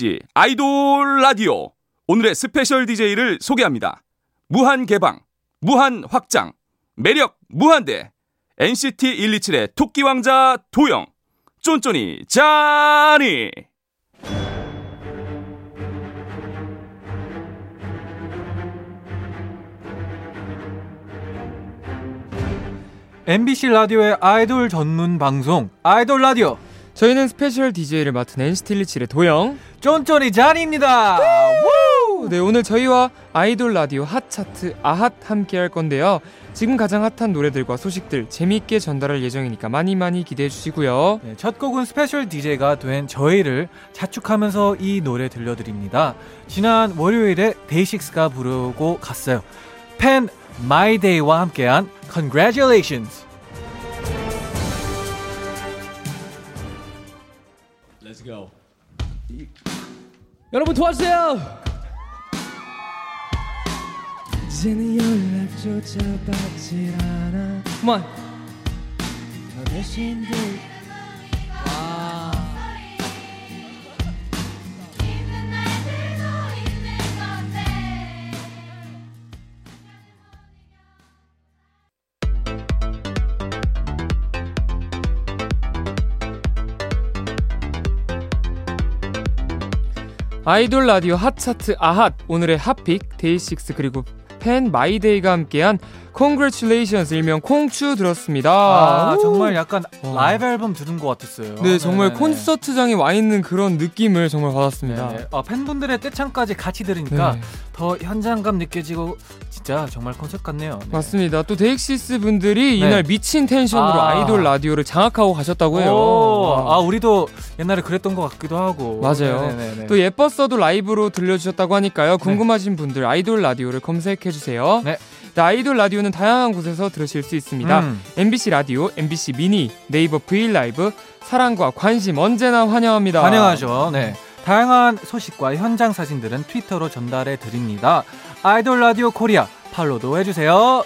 MBC 아이돌 라디오 오늘의 스페셜 DJ를 소개합니다. 무한 개방, 무한 확장, 매력 무한대 NCT 127의 토끼 왕자 도영, 쫀쫀이 쟈니. MBC 라디오의 아이돌 전문 방송 아이돌 라디오. 저희는 스페셜 DJ를 맡은 NCT 127의 도영, 쫀쫀이 쟈니입니다. 네, 오늘 저희와 아이돌 라디오 핫 차트 아핫 함께 할 건데요. 지금 가장 핫한 노래들과 소식들 재미있게 전달할 예정이니까 많이 많이 기대해 주시고요. 네, 첫 곡은 스페셜 DJ가 된 저희를 자축하면서 이 노래 들려드립니다. 지난 월요일에 데이식스가 부르고 갔어요. 팬 마이 데이와 함께한 Congratulations. Let's go. 여러분 도와주세요. 이제는 연락조차 받질 않아. Come on. 너 대신들. 와. 아이돌 라디오 핫 차트 아핫 오늘의 핫픽 데이식스 그리고 팬 마이데이가 함께한 Congratulations 일명 콩추 들었습니다. 아, 정말 약간 라이브 앨범 들은 것 같았어요. 네, 정말 네네. 콘서트장에 와 있는 그런 느낌을 정말 받았습니다. 아, 팬분들의 떼창까지 같이 들으니까 네네. 더 현장감 느껴지고 진짜 정말 콘서트 같네요. 네. 맞습니다. 또 데이식스 분들이 이날 네. 미친 텐션으로 아이돌 라디오를 장악하고 가셨다고 해요. 아, 우리도 옛날에 그랬던 것 같기도 하고. 맞아요. 네네네. 또 예뻤어도 라이브로 들려주셨다고 하니까요. 궁금하신 분들 아이돌 라디오를 검색해주세요. 네. 아이돌 라디오는 다양한 곳에서 들으실 수 있습니다. MBC 라디오, MBC 미니, 네이버 브이라이브, 사랑과 관심 언제나 환영합니다. 환영하죠. 네, 다양한 소식과 현장 사진들은 트위터로 전달해 드립니다. 아이돌 라디오 코리아 팔로우도 해주세요.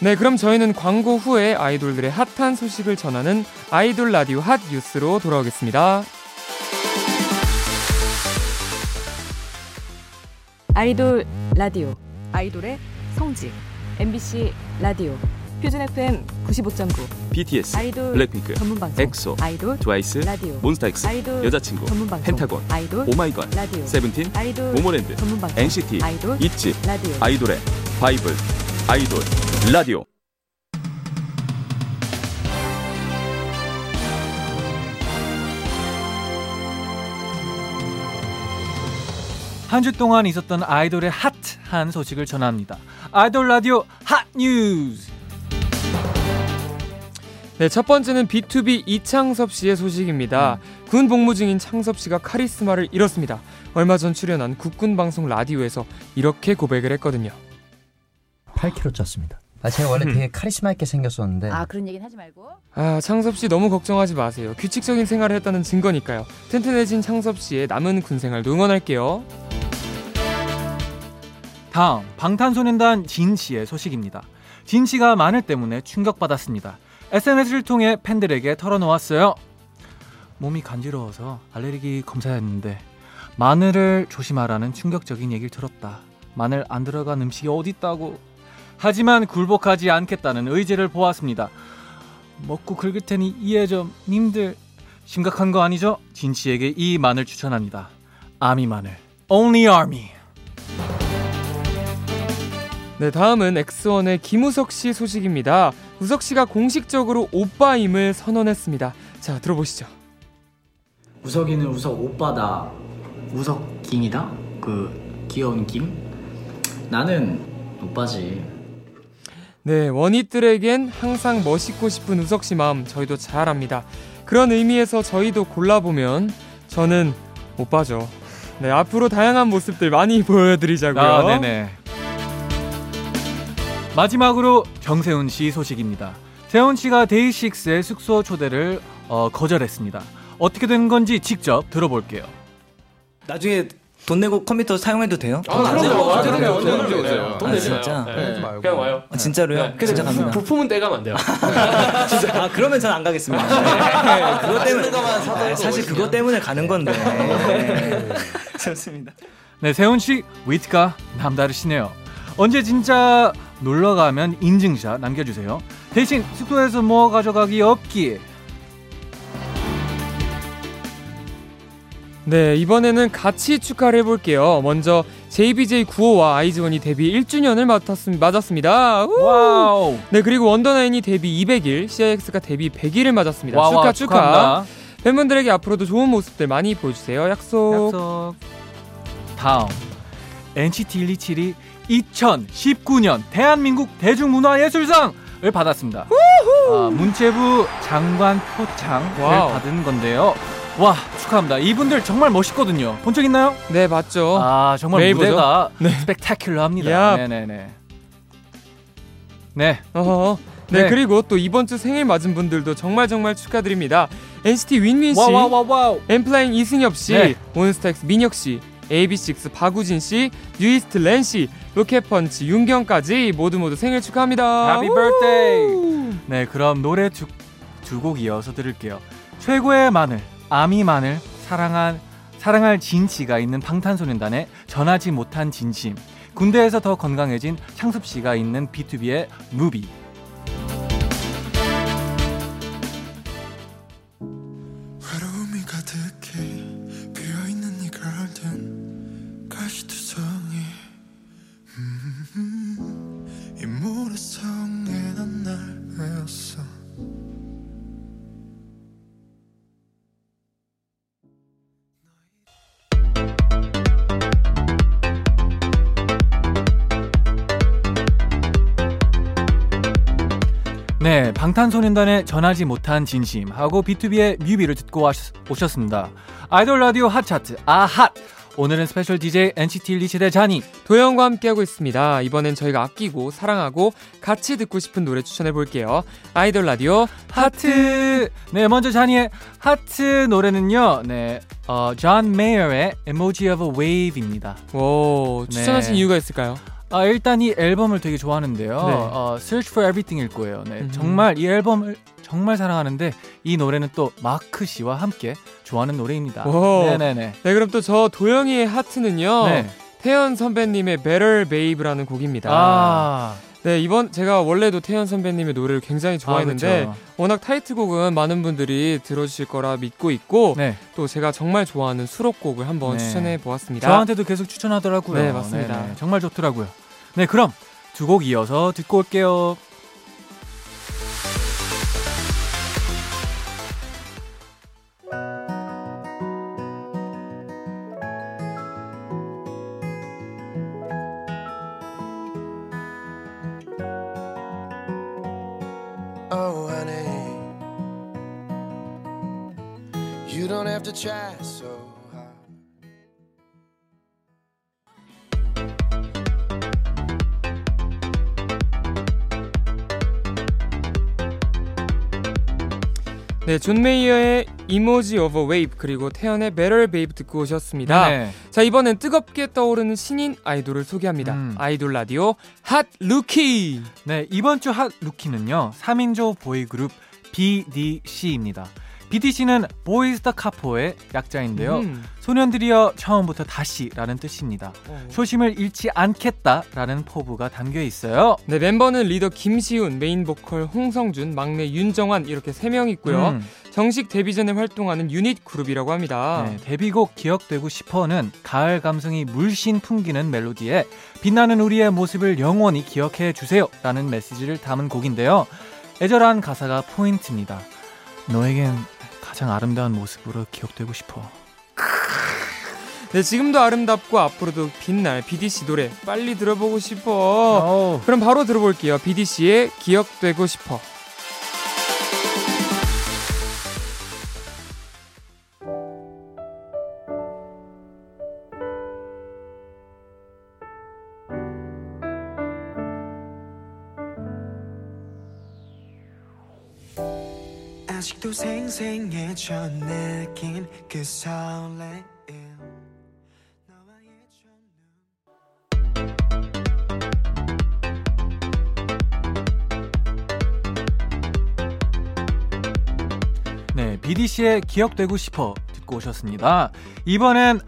네, 그럼 저희는 광고 후에 아이돌들의 핫한 소식을 전하는 아이돌 라디오 핫 뉴스로 돌아오겠습니다. 아이돌 라디오 아이돌의 성지 MBC 라디오 표준 FM 95.9 BTS 아이돌 블랙핑크 전문방송 엑소 아이돌 트와이스 라디오 몬스타엑스 아이돌 여자친구 전문방송 펜타곤 아이돌 오마이걸 라디오 세븐틴 아이돌 모모랜드 전문방송 NCT 아이돌 있지 라디오 아이돌의 바이블 아이돌 라디오. 한 주 동안 있었던 아이돌의 핫한 소식을 전합니다. 아이돌 라디오 핫 뉴스. 네, 첫 번째는 BTOB 이창섭 씨의 소식입니다. 군 복무 중인 창섭 씨가 카리스마를 잃었습니다. 얼마 전 출연한 국군 방송 라디오에서 이렇게 고백을 했거든요. 8kg 쪘습니다. 제가 원래 되게 카리스마 있게 생겼었는데. 아, 그런 얘기는 하지 말고. 아, 창섭 씨 너무 걱정하지 마세요. 규칙적인 생활을 했다는 증거니까요. 튼튼해진 창섭 씨의 남은 군생활도 응원할게요. 다음 방탄소년단 진 씨의 소식입니다. 진 씨가 마늘 때문에 충격받았습니다. SNS를 통해 팬들에게 털어놓았어요. 몸이 간지러워서 알레르기 검사했는데 마늘을 조심하라는 충격적인 얘기를 들었다. 마늘 안 들어간 음식이 어디 있다고. 하지만 굴복하지 않겠다는 의지를 보았습니다. 먹고 긁을 테니 이해 좀 님들. 심각한 거 아니죠? 진씨에게 이 마늘 추천합니다. 아미 마늘. Only Army. 네, 다음은 엑스원의 김우석 씨 소식입니다. 우석 씨가 공식적으로 오빠임을 선언했습니다. 자, 들어보시죠. 우석이는 우석 오빠다. 우석 김이다. 그 귀여운 김. 나는 오빠지. 네, 원희들에겐 항상 멋있고 싶은 우석씨 마음 저희도 잘 압니다. 그런 의미에서 저희도 골라보면 저는 오빠죠. 네, 앞으로 다양한 모습들 많이 보여드리자고요. 아, 네네. 마지막으로 정세훈씨 소식입니다. 세훈씨가 데이식스의 숙소 초대를 거절했습니다. 어떻게 된 건지 직접 들어볼게요. 나중에 돈 내고 컴퓨터 사용해도 돼요? 그럼요. 언제 오세요? 돈 내지 마요. 그냥 와요. 진짜로요? 진짜 갑니다. 부품은 떼가면 안 돼요. 진짜. 그러면 전 안 가겠습니다. 그것 때문에 사실 그것 때문에 가는 건데. 좋습니다. 네, 세훈 씨 위트가 남다르시네요. 언제 진짜 놀러 가면 인증샷 남겨주세요. 대신 숙소에서 뭐 가져가기 없기. 네, 이번에는 같이 축하를 해볼게요. 먼저 JBJ95와 아이즈원이 데뷔 1주년을 맞았습니다. 와우. 네, 그리고 원더나인이 데뷔 200일, CIX가 데뷔 100일을 맞았습니다. 와와, 축하. 팬분들에게 앞으로도 좋은 모습들 많이 보여주세요. 약속. 다음, NCT 127이 2019년 대한민국 대중문화예술상을 받았습니다. 문체부 장관 표창을 받은 건데요. 와, 축하합니다. 이분들 정말 멋있거든요. 본 적 있나요? 네, 봤죠. 아, 정말 무대가 스펙타큘러합니다. 네네네. 네. 네, 그리고 또 이번 주 생일 맞은 분들도 정말 축하드립니다. NCT 윈윈 씨, 엔플라잉 이승엽 씨, 원스타엑 민혁 씨, AB6IX 박우진 씨, 뉴이스트 렌 씨, 로켓펀치 윤경까지 모두 생일 축하합니다. Happy birthday. 네, 그럼 노래 두 곡 이어서 들을게요. 최고의 마늘, 아미만을 사랑할 진씨가 있는 방탄소년단의 전하지 못한 진심, 군대에서 더 건강해진 창섭씨가 있는 BTOB의 무비. 네, 방탄소년단의 전하지 못한 진심하고 BTOB의 뮤비를 듣고 오셨습니다. 아이돌 라디오 핫차트 아핫! 오늘은 스페셜 DJ NCT 127의 쟈니, 도영과 함께하고 있습니다. 이번엔 저희가 아끼고 사랑하고 같이 듣고 싶은 노래 추천해볼게요. 아이돌 라디오 하트! 네, 먼저 쟈니의 하트 노래는요, 네, John Mayer의 Emoji of a Wave입니다. 오, 추천하신 이유가 있을까요? 일단 이 앨범을 되게 좋아하는데요. 네. Search for Everything일 거예요. 네, 정말 이 앨범을 정말 사랑하는데 이 노래는 또 마크 씨와 함께 좋아하는 노래입니다. 네네네. 네, 그럼 또 저 도영이의 하트는요. 네. 태연 선배님의 Better Babe라는 곡입니다. 아. 네, 이번 제가 원래도 태연 선배님의 노래를 굉장히 좋아했는데 워낙 타이틀곡은 많은 분들이 들어주실 거라 믿고 있고 또 제가 정말 좋아하는 수록곡을 한번 추천해 보았습니다. 저한테도 계속 추천하더라고요. 네, 맞습니다. 네네. 정말 좋더라고요. 네, 그럼 두 곡 이어서 듣고 올게요. 네, 존 메이어의 Emoji of a Wave 그리고 태연의 Better Babe 듣고 오셨습니다. 네네. 자, 이번엔 뜨겁게 떠오르는 신인 아이돌을 소개합니다. 아이돌 라디오 핫 루키. 네, 이번 주 핫 루키는요, 3인조 보이그룹 BDC입니다. BDC는 Boys the Coupo의 약자인데요. 소년들이여 처음부터 다시라는 뜻입니다. 초심을 잃지 않겠다라는 포부가 담겨 있어요. 네, 멤버는 리더 김시윤, 메인 보컬 홍성준, 막내 윤정환 이렇게 3명 있고요. 정식 데뷔 전에 활동하는 유닛 그룹이라고 합니다. 네, 데뷔곡 기억되고 싶어는 가을 감성이 물씬 풍기는 멜로디에 빛나는 우리의 모습을 영원히 기억해 주세요 라는 메시지를 담은 곡인데요. 애절한 가사가 포인트입니다. 너에겐 가장 아름다운 모습으로 기억되고 싶어. 네, 지금도 아름답고 앞으로도 빛날 BDC 노래 빨리 들어보고 싶어. 그럼 바로 들어볼게요. BDC의 기억되고 싶어. 아직도 생생해져 느낀 그 설레임 너와 BDC의 기억되고 싶어 듣고 오셨습니다. 이번엔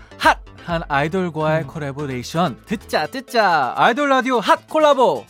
핫한 아이돌과의 콜라보레이션 듣자 아이돌 라디오 핫 콜라보.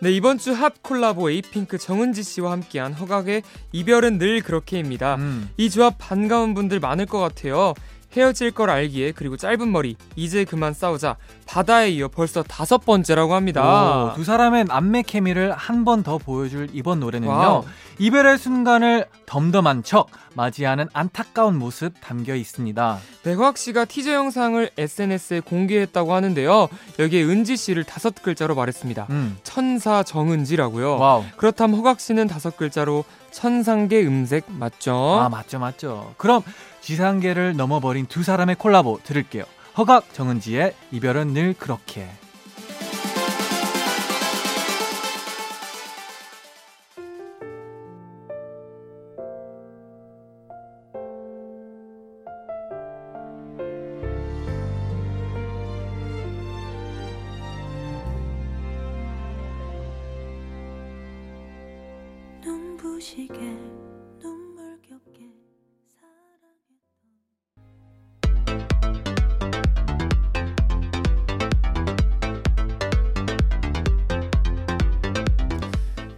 네, 이번 주 핫 콜라보 에이핑크 정은지 씨와 함께한 허각의 이별은 늘 그렇게입니다. 이 조합 반가운 분들 많을 것 같아요. 헤어질 걸 알기에, 그리고 짧은 머리, 이제 그만 싸우자, 바다에 이어 벌써 5번째라고 합니다. 오, 두 사람의 남매 케미를 한 번 더 보여줄 이번 노래는요, 와우. 이별의 순간을 덤덤한 척 맞이하는 안타까운 모습 담겨 있습니다. 백화학 씨가 티저 영상을 SNS에 공개했다고 하는데요, 여기에 은지 씨를 5글자로 말했습니다. 천사 정은지라고요. 와우. 그렇다면 허각 씨는 5글자로 천상계 음색 맞죠? 아, 맞죠. 그럼 지상계를 넘어버린 두 사람의 콜라보 들을게요. 허각, 정은지의 이별은 늘 그렇게.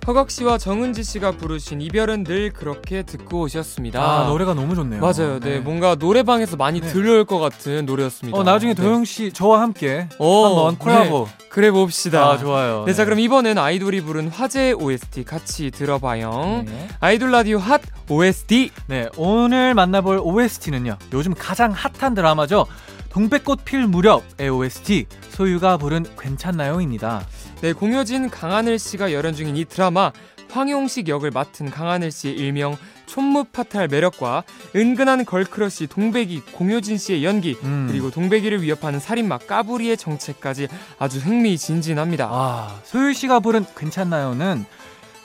허각 씨와 정은지 씨가 부르신 이별은 늘 그렇게 듣고 오셨습니다. 아, 노래가 너무 좋네요. 맞아요. 네, 뭔가 노래방에서 많이 들려올 것 같은 노래였습니다. 나중에 도영 씨 저와 함께 한번 콜라보 그래 봅시다. 아, 좋아요. 네, 자 그럼 이번엔 아이돌이 부른 화제의 OST 같이 들어봐요. 네. 아이돌 라디오 핫 OST. 네, 오늘 만나볼 OST는요, 요즘 가장 핫한 드라마죠. 동백꽃 필 무렵의 OST, 소유가 부른 괜찮나요입니다. 네, 공효진, 강하늘 씨가 열연 중인 이 드라마, 황용식 역을 맡은 강하늘 씨의 일명 촌무파탈 매력과 은근한 걸크러쉬 동백이, 공효진 씨의 연기, 그리고 동백이를 위협하는 살인마 까부리의 정체까지 아주 흥미진진합니다. 아, 소유 씨가 부른 괜찮나요는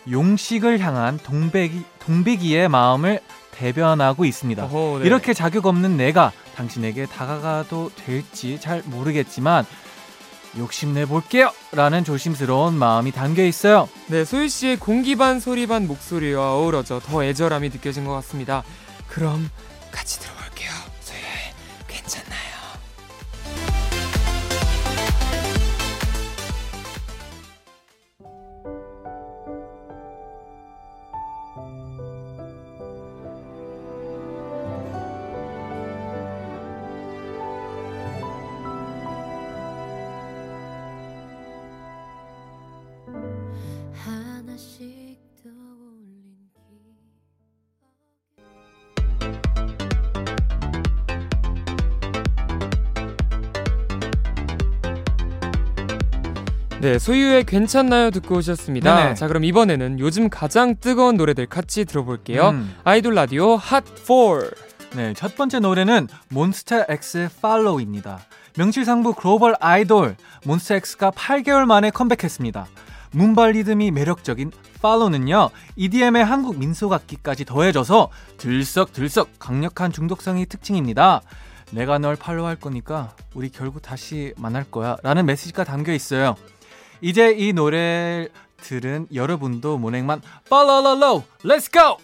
용식을 향한 동백이의 마음을 대변하고 있습니다. 어허, 네. 이렇게 자격 없는 내가 당신에게 다가가도 될지 잘 모르겠지만 욕심내볼게요! 라는 조심스러운 마음이 담겨있어요. 네, 소유씨의 공기 반 소리 반 목소리와 어우러져 더 애절함이 느껴진 것 같습니다. 그럼 같이 들어볼게요. 소유의 괜찮나요? 네, 소유의 괜찮나요 듣고 오셨습니다. 네네. 자, 그럼 이번에는 요즘 가장 뜨거운 노래들 같이 들어볼게요. 아이돌 라디오 핫4. 네, 첫 번째 노래는 몬스타엑스의 팔로우입니다. 명실상부 글로벌 아이돌 몬스타엑스가 8개월 만에 컴백했습니다. 문발 리듬이 매력적인 팔로우는요, EDM의 한국 민속악기까지 더해져서 들썩들썩 강력한 중독성이 특징입니다. 내가 널 팔로우할 거니까 우리 결국 다시 만날 거야 라는 메시지가 담겨 있어요. 이제 이 노래를 들은 여러분도 모닝만 팔로우 렛츠 고!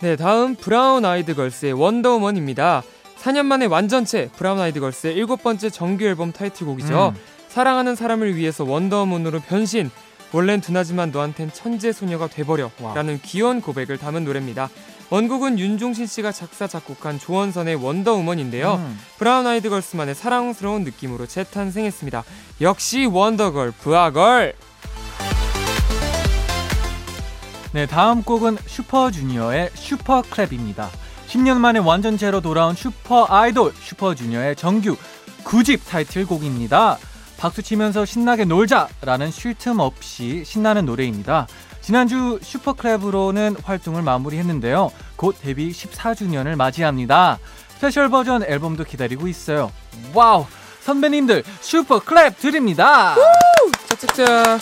네, 다음 브라운 아이드 걸스의 원더우먼입니다. 4년 만에 완전체 브라운 아이드 걸스의 7번째 정규 앨범 타이틀곡이죠. 사랑하는 사람을 위해서 원더우먼으로 변신, 원래는 둔하지만 너한텐 천재 소녀가 돼버려 라는 귀여운 고백을 담은 노래입니다. 원곡은 윤종신 씨가 작사 작곡한 조원선의 원더우먼인데요. 브라운 아이드 걸스만의 사랑스러운 느낌으로 재탄생했습니다. 역시 원더걸, 브아걸. 네, 다음 곡은 슈퍼주니어의 슈퍼클랩입니다. 10년 만에 완전체로 돌아온 슈퍼 아이돌 슈퍼주니어의 정규 9집 타이틀곡입니다. 박수치면서 신나게 놀자라는 쉴 틈 없이 신나는 노래입니다. 지난주 슈퍼클랩으로는 활동을 마무리했는데요, 곧 데뷔 14주년을 맞이합니다. 스페셜 버전 앨범도 기다리고 있어요. 와우! 선배님들 슈퍼클랩 드립니다! 짝짝짝!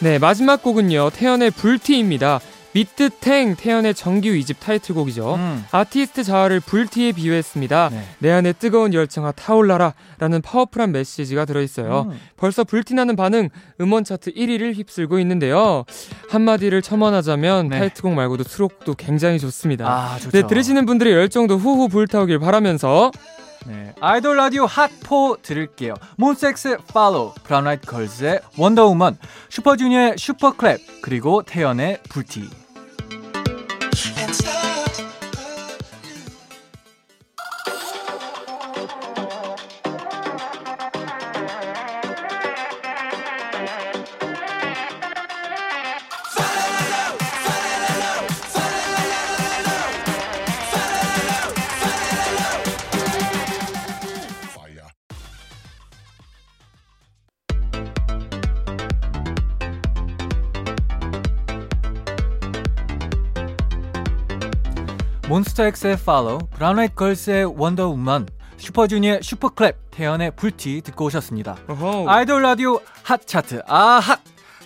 네, 마지막 곡은요, 태연의 불티입니다. 미트탱, 태연의 정규 2집 타이틀곡이죠. 아티스트 자아를 불티에 비유했습니다. 네. 내 안에 뜨거운 열정아 타올라라 라는 파워풀한 메시지가 들어있어요. 벌써 불티나는 반응, 음원 차트 1위를 휩쓸고 있는데요. 한마디를 첨언하자면 네. 타이틀곡 말고도 수록도 굉장히 좋습니다. 아, 좋죠. 네, 들으시는 분들의 열정도 후후 불타오길 바라면서 네, 아이돌 라디오 핫4 들을게요. 몬스엑스의 팔로우, 브라운 아이드 걸스의 원더우먼, 슈퍼주니어의 슈퍼클랩, 그리고 태연의 불티. 몬스타엑스의 팔로우, 브라운 아이드 걸스의 원더우먼, 슈퍼주니어의 슈퍼클랩, 태연의 불티 듣고 오셨습니다. 어허. 아이돌 라디오 핫차트 아핫!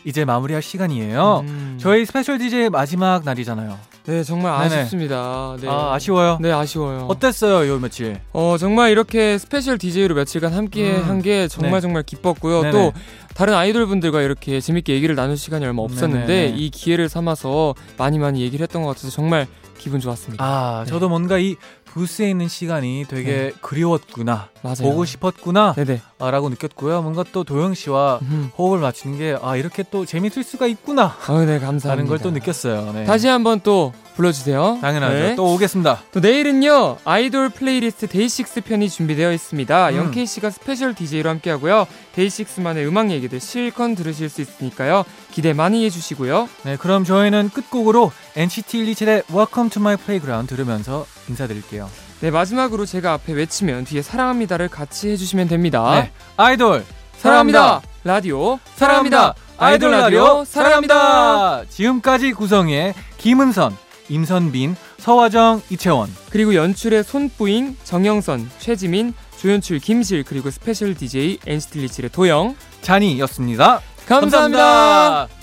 이제 마무리할 시간이에요. 저희 스페셜 DJ의 마지막 날이잖아요. 네, 정말 아쉽습니다. 네. 아, 아쉬워요? 네, 아쉬워요. 어땠어요, 요 며칠? 정말 이렇게 스페셜 DJ로 며칠간 함께 한 게 정말 네. 정말 기뻤고요. 네네. 또 다른 아이돌 분들과 이렇게 재밌게 얘기를 나눌 시간이 얼마 없었는데 네네. 이 기회를 삼아서 많이 얘기를 했던 것 같아서 정말 기분 좋았습니다. 아, 네. 저도 뭔가 이 부스에 있는 시간이 되게 네. 그리웠구나, 맞아요. 보고 싶었구나 네네. 라고 느꼈고요. 뭔가 또 도영 씨와 호흡을 맞추는 게 아, 이렇게 또 재밌을 수가 있구나. 아, 네, 감사합니다. 라는 걸 또 느꼈어요. 네. 다시 한번 또 불러주세요. 당연하죠. 네. 또 오겠습니다. 또 내일은요, 아이돌 플레이리스트 데이식스 편이 준비되어 있습니다. 영케이씨가 스페셜 DJ로 함께하고요, 데이식스만의 음악 얘기들 실컷 들으실 수 있으니까요, 기대 많이 해주시고요. 네, 그럼 저희는 끝곡으로 NCT 127의 Welcome to my Playground 들으면서 인사드릴게요. 네, 마지막으로 제가 앞에 외치면 뒤에 사랑합니다를 같이 해주시면 됩니다. 네, 아이돌 사랑합니다, 사랑합니다. 라디오 사랑합니다, 사랑합니다. 아이돌 라디오 사랑합니다. 사랑합니다. 지금까지 구성의 김은선, 임선빈, 서화정, 이채원, 그리고 연출의 손뿌잉, 정영선, 최지민, 조연출 김실, 그리고 스페셜 DJ NCT 127의 도영, 쟈니였습니다. 감사합니다. 감사합니다.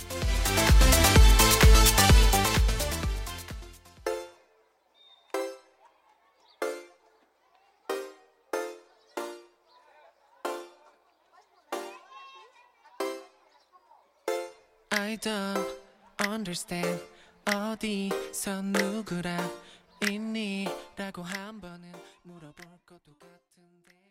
I don't understand 어디서 누구랑 있니? 라고 한 번은 물어볼 것도 같은데